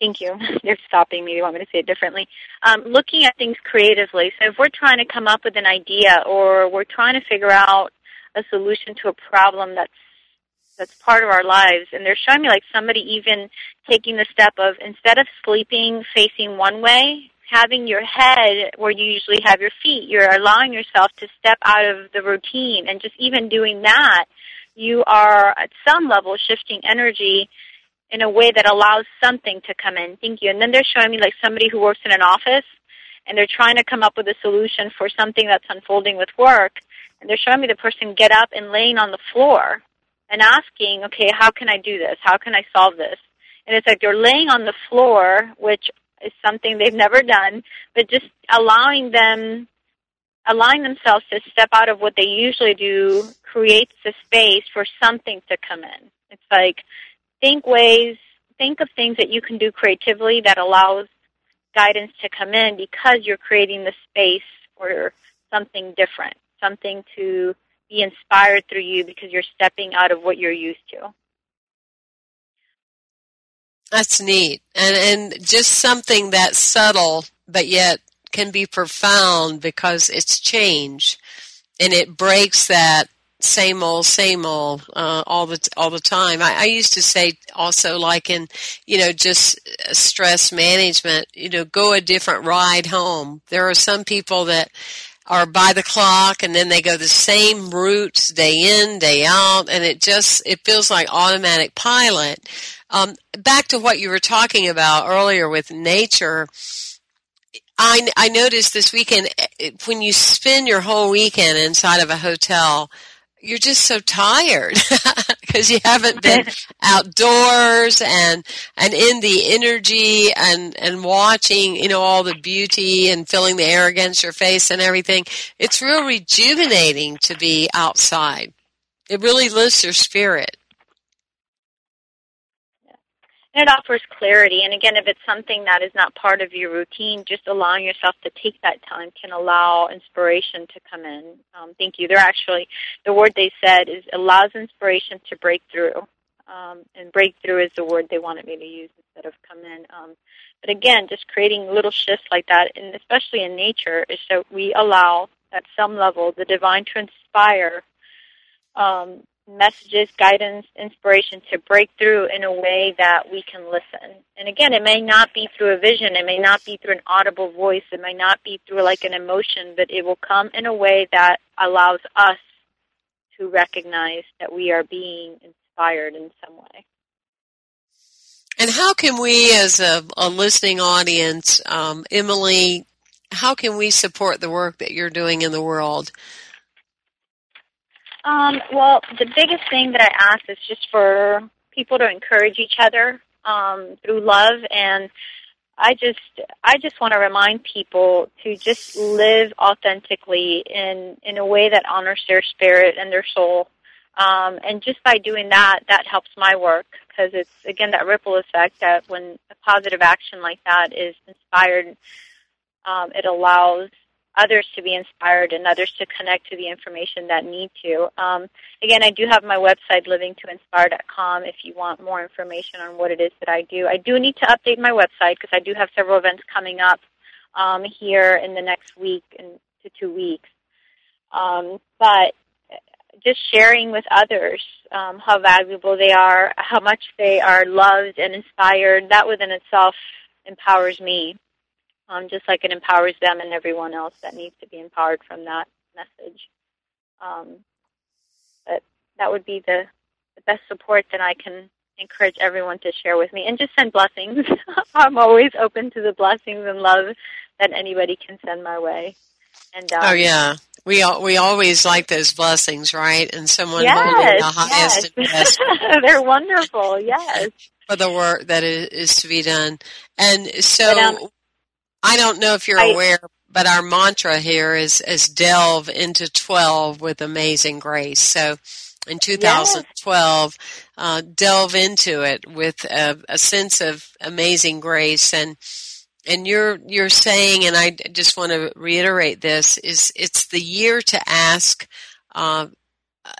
Thank you. They're stopping me. They want me to say it differently. Um, looking at things creatively. So if we're trying to come up with an idea, or we're trying to figure out a solution to a problem that's that's part of our lives, and they're showing me like somebody even taking the step of, instead of sleeping facing one way, having your head where you usually have your feet, you're allowing yourself to step out of the routine. And just even doing that, you are at some level shifting energy in a way that allows something to come in. Thank you. And then they're showing me like somebody who works in an office, and they're trying to come up with a solution for something that's unfolding with work. And they're showing me the person get up and laying on the floor and asking, okay, how can I do this? How can I solve this? And it's like they're laying on the floor, which is something they've never done, but just allowing them, allowing themselves to step out of what they usually do creates a space for something to come in. It's like, Think ways, think of things that you can do creatively that allows guidance to come in, because you're creating the space for something different, something to be inspired through you, because you're stepping out of what you're used to. That's neat. And, and just something that's subtle, but yet can be profound, because it's change, and it breaks that same old, same old, uh, all the all the time. I, I used to say also, like in, you know, just stress management, you know, go a different ride home. There are some people that are by the clock, and then they go the same routes day in, day out, and it just, it feels like automatic pilot. Um, back to what you were talking about earlier with nature, I, I noticed this weekend, when you spend your whole weekend inside of a hotel, you're just so tired because you haven't been outdoors and and in the energy and, and watching, you know, all the beauty and feeling the air against your face and everything. It's real rejuvenating to be outside. It really lifts your spirit. And it offers clarity. And again, if it's something that is not part of your routine, just allowing yourself to take that time can allow inspiration to come in. Um, thank you. They're actually, the word they said is allows inspiration to break through. Um, and breakthrough is the word they wanted me to use instead of come in. Um, but again, just creating little shifts like that, and especially in nature, is so we allow at some level the divine to inspire um messages, guidance, inspiration to break through in a way that we can listen. And again, it may not be through a vision, it may not be through an audible voice, it may not be through like an emotion, but it will come in a way that allows us to recognize that we are being inspired in some way. And how can we, as a, a listening audience, um, Emily, how can we support the work that you're doing in the world? Um, well, the biggest thing that I ask is just for people to encourage each other um, through love, and I just I just want to remind people to just live authentically in, in a way that honors their spirit and their soul, um, and just by doing that, that helps my work, because it's, again, that ripple effect that when a positive action like that is inspired, um, it allows others to be inspired and others to connect to the information that need to. Um, again, I do have my website, living to inspire dot com, if you want more information on what it is that I do. I do need to update my website, because I do have several events coming up um, here in the next week and to two weeks. Um, but just sharing with others um, how valuable they are, how much they are loved and inspired, that within itself empowers me. Um, just like it empowers them and everyone else that needs to be empowered from that message. Um, but that would be the, the best support that I can encourage everyone to share with me. And just send blessings. I'm always open to the blessings and love that anybody can send my way. And um, oh yeah, we all, we always like those blessings, right? And someone yes, holding the highest yes. and best. They're wonderful. Yes, for the work that is to be done. And so, but, um, I don't know if you're I, aware, but our mantra here is is delve into twelve with amazing grace. So. In two thousand twelve, yes. uh, delve into it with a, a sense of amazing grace, and and you're you're saying, and I just want to reiterate this: is it's the year to ask. Uh,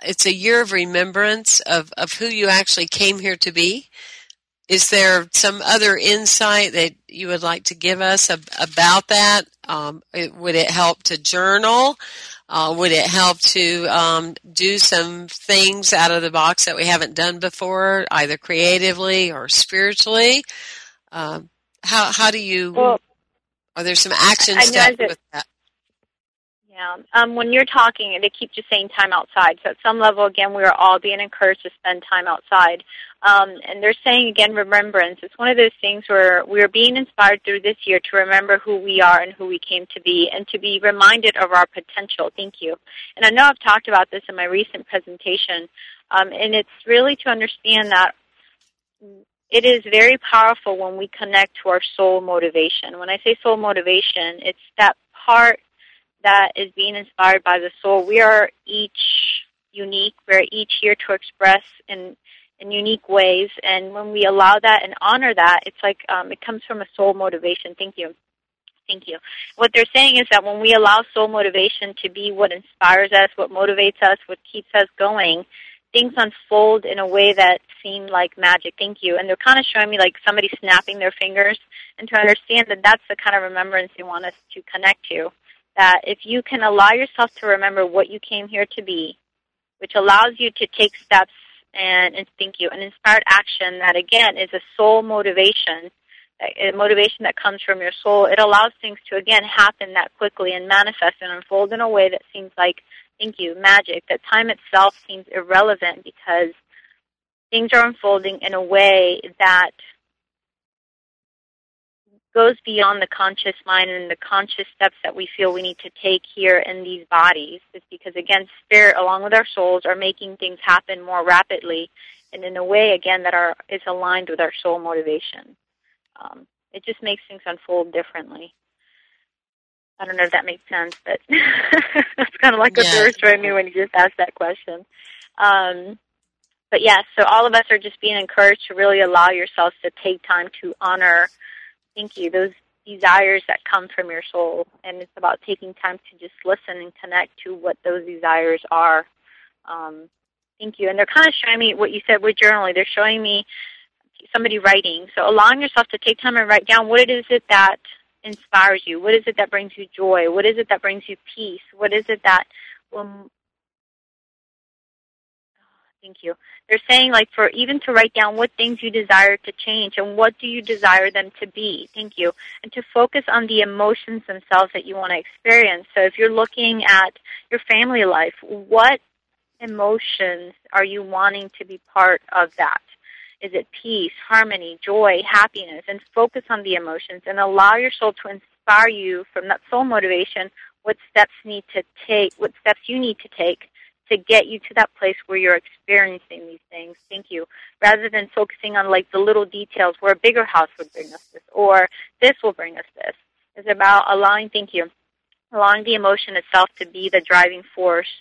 it's a year of remembrance of of who you actually came here to be. Is there some other insight that you would like to give us ab- about that? Um, it, would it help to journal? Uh, would it help to um, do some things out of the box that we haven't done before, either creatively or spiritually? Um, how how do you? Well, are there some action steps with that? Yeah, um, when you're talking, they keep just saying time outside. So at some level, again, we are all being encouraged to spend time outside. Um, and they're saying, again, remembrance. It's one of those things where we are being inspired through this year to remember who we are and who we came to be and to be reminded of our potential. Thank you. And I know I've talked about this in my recent presentation, um, and it's really to understand that it is very powerful when we connect to our soul motivation. When I say soul motivation, it's that part that is being inspired by the soul. We are each unique. We're each here to express and in unique ways, and when we allow that and honor that, it's like um, it comes from a soul motivation. Thank you. Thank you. What they're saying is that when we allow soul motivation to be what inspires us, what motivates us, what keeps us going, things unfold in a way that seem like magic. Thank you. And they're kind of showing me like somebody snapping their fingers, and to understand that that's the kind of remembrance they want us to connect to, that if you can allow yourself to remember what you came here to be, which allows you to take steps And, and thank you, an inspired action that, again, is a soul motivation, a motivation that comes from your soul. It allows things to, again, happen that quickly and manifest and unfold in a way that seems like, thank you, magic, that time itself seems irrelevant because things are unfolding in a way that goes beyond the conscious mind and the conscious steps that we feel we need to take here in these bodies. It's because, again, spirit, along with our souls, are making things happen more rapidly and in a way, again, that are is aligned with our soul motivation. Um, it just makes things unfold differently. I don't know if that makes sense, but that's kind of like yeah. what they were showing me when you just asked that question. Um But, yes, yeah, so all of us are just being encouraged to really allow yourselves to take time to honor, thank you, those desires that come from your soul. And it's about taking time to just listen and connect to what those desires are. Um, thank you. And they're kind of showing me what you said with journaling. They're showing me somebody writing. So allowing yourself to take time and write down what it is it that inspires you. What is it that brings you joy? What is it that brings you peace? What is it that will... Thank you. They're saying, like, for even to write down what things you desire to change and what do you desire them to be. Thank you. And to focus on the emotions themselves that you want to experience. So if you're looking at your family life, what emotions are you wanting to be part of that? Is it peace, harmony, joy, happiness? And focus on the emotions and allow your soul to inspire you from that soul motivation what steps need to take, what steps you need to take to get you to that place where you're experiencing these things, thank you, rather than focusing on like the little details where a bigger house would bring us this or this will bring us this. It's about allowing, thank you, allowing the emotion itself to be the driving force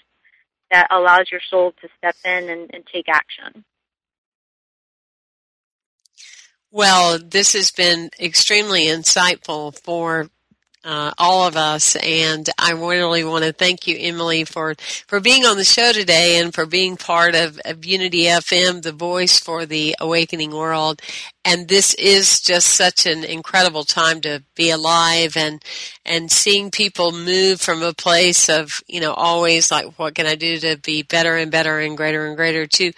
that allows your soul to step in and, and take action. Well, this has been extremely insightful for Uh, all of us, and I really want to thank you, Emily, for, for being on the show today and for being part of, of Unity F M, the voice for the awakening world. And this is just such an incredible time to be alive and and seeing people move from a place of, you know, always like, what can I do to be better and better and greater and greater, to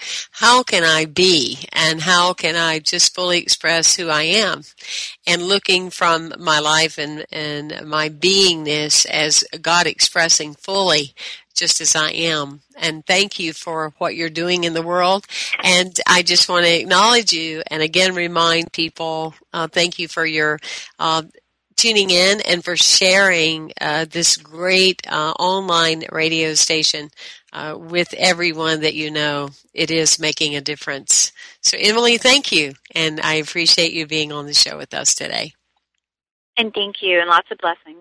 how can I be and how can I just fully express who I am, and looking from my life and, and my beingness as God expressing fully just as I am. And thank you for what you're doing in the world. And I just want to acknowledge you and again remind people, uh, thank you for your uh, tuning in and for sharing uh, this great uh, online radio station uh, with everyone that you know. It is making a difference. So, Emily, thank you, and I appreciate you being on the show with us today. And thank you, and lots of blessings.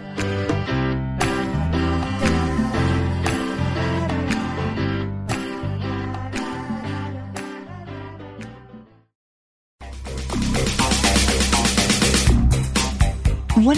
What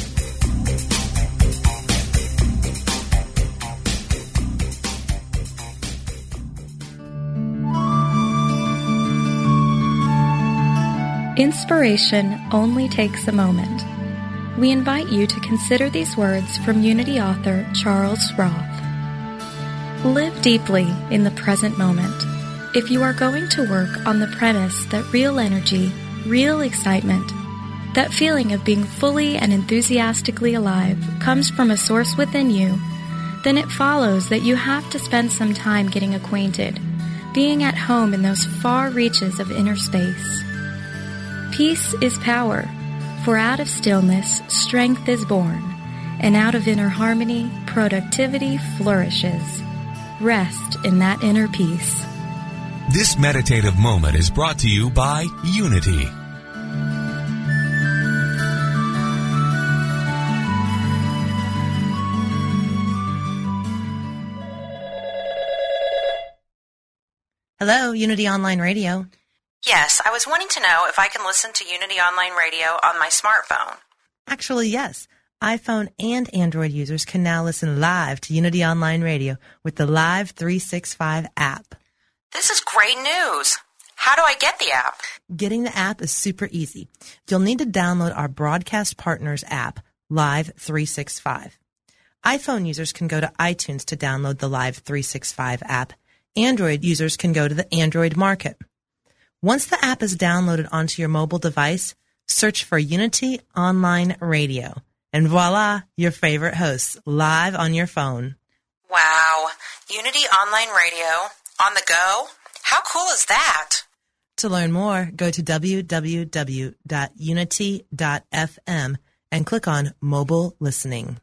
Inspiration only takes a moment. We invite you to consider these words from Unity author Charles Roth. Live deeply in the present moment. If you are going to work on the premise that real energy, real excitement, that feeling of being fully and enthusiastically alive comes from a source within you, then it follows that you have to spend some time getting acquainted, being at home in those far reaches of inner space. Peace is power, for out of stillness, strength is born, and out of inner harmony, productivity flourishes. Rest in that inner peace. This meditative moment is brought to you by Unity. Hello, Unity Online Radio. Yes, I was wanting to know if I can listen to Unity Online Radio on my smartphone. Actually, yes. iPhone and Android users can now listen live to Unity Online Radio with the Live three sixty-five app. This is great news. How do I get the app? Getting the app is super easy. You'll need to download our broadcast partners app, Live three sixty-five. iPhone users can go to iTunes to download the Live three sixty-five app. Android users can go to the Android market. Once the app is downloaded onto your mobile device, search for Unity Online Radio. And voila, your favorite hosts, live on your phone. Wow, Unity Online Radio, on the go? How cool is that? To learn more, go to w w w dot unity dot f m and click on Mobile Listening.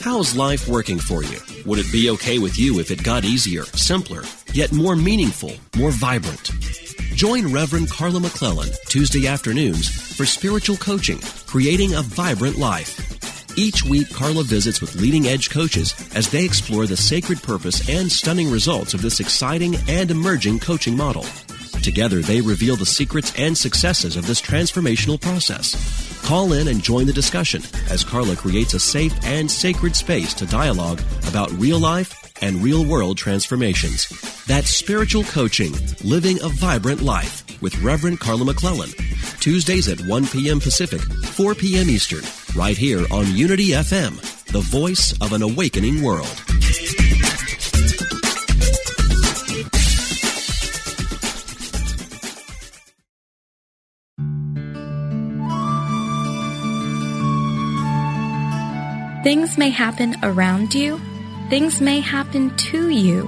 How's life working for you? Would it be okay with you if it got easier, simpler, yet more meaningful, more vibrant? Join Reverend Carla McClellan Tuesday afternoons for spiritual coaching, Creating a Vibrant Life. Each week, Carla visits with leading-edge coaches as they explore the sacred purpose and stunning results of this exciting and emerging coaching model. Together, they reveal the secrets and successes of this transformational process. Call in and join the discussion as Carla creates a safe and sacred space to dialogue about real life and real-world transformations. That's Spiritual Coaching, Living a Vibrant Life with Reverend Carla McClellan. Tuesdays at one p.m. Pacific, four p.m. Eastern, right here on Unity F M, the voice of an awakening world. Things may happen around you, Things may happen to you,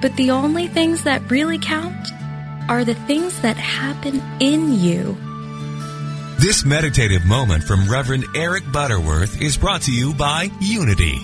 but the only things that really count are the things that happen in you. This meditative moment from Reverend Eric Butterworth is brought to you by Unity.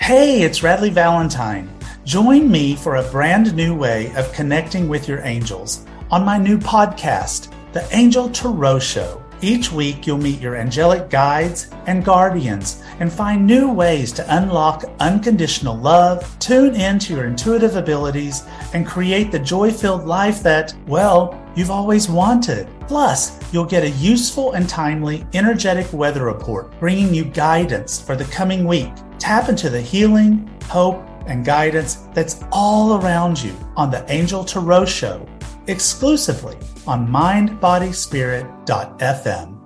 Hey, it's Radley Valentine. Join me for a brand new way of connecting with your angels on my new podcast, The Angel Tarot Show. Each week, you'll meet your angelic guides and guardians and find new ways to unlock unconditional love, tune into your intuitive abilities, and create the joy-filled life that, well, you've always wanted. Plus, you'll get a useful and timely energetic weather report, bringing you guidance for the coming week. Tap into the healing, hope, and guidance that's all around you on The Angel Tarot Show, exclusively on mind body spirit dot f m.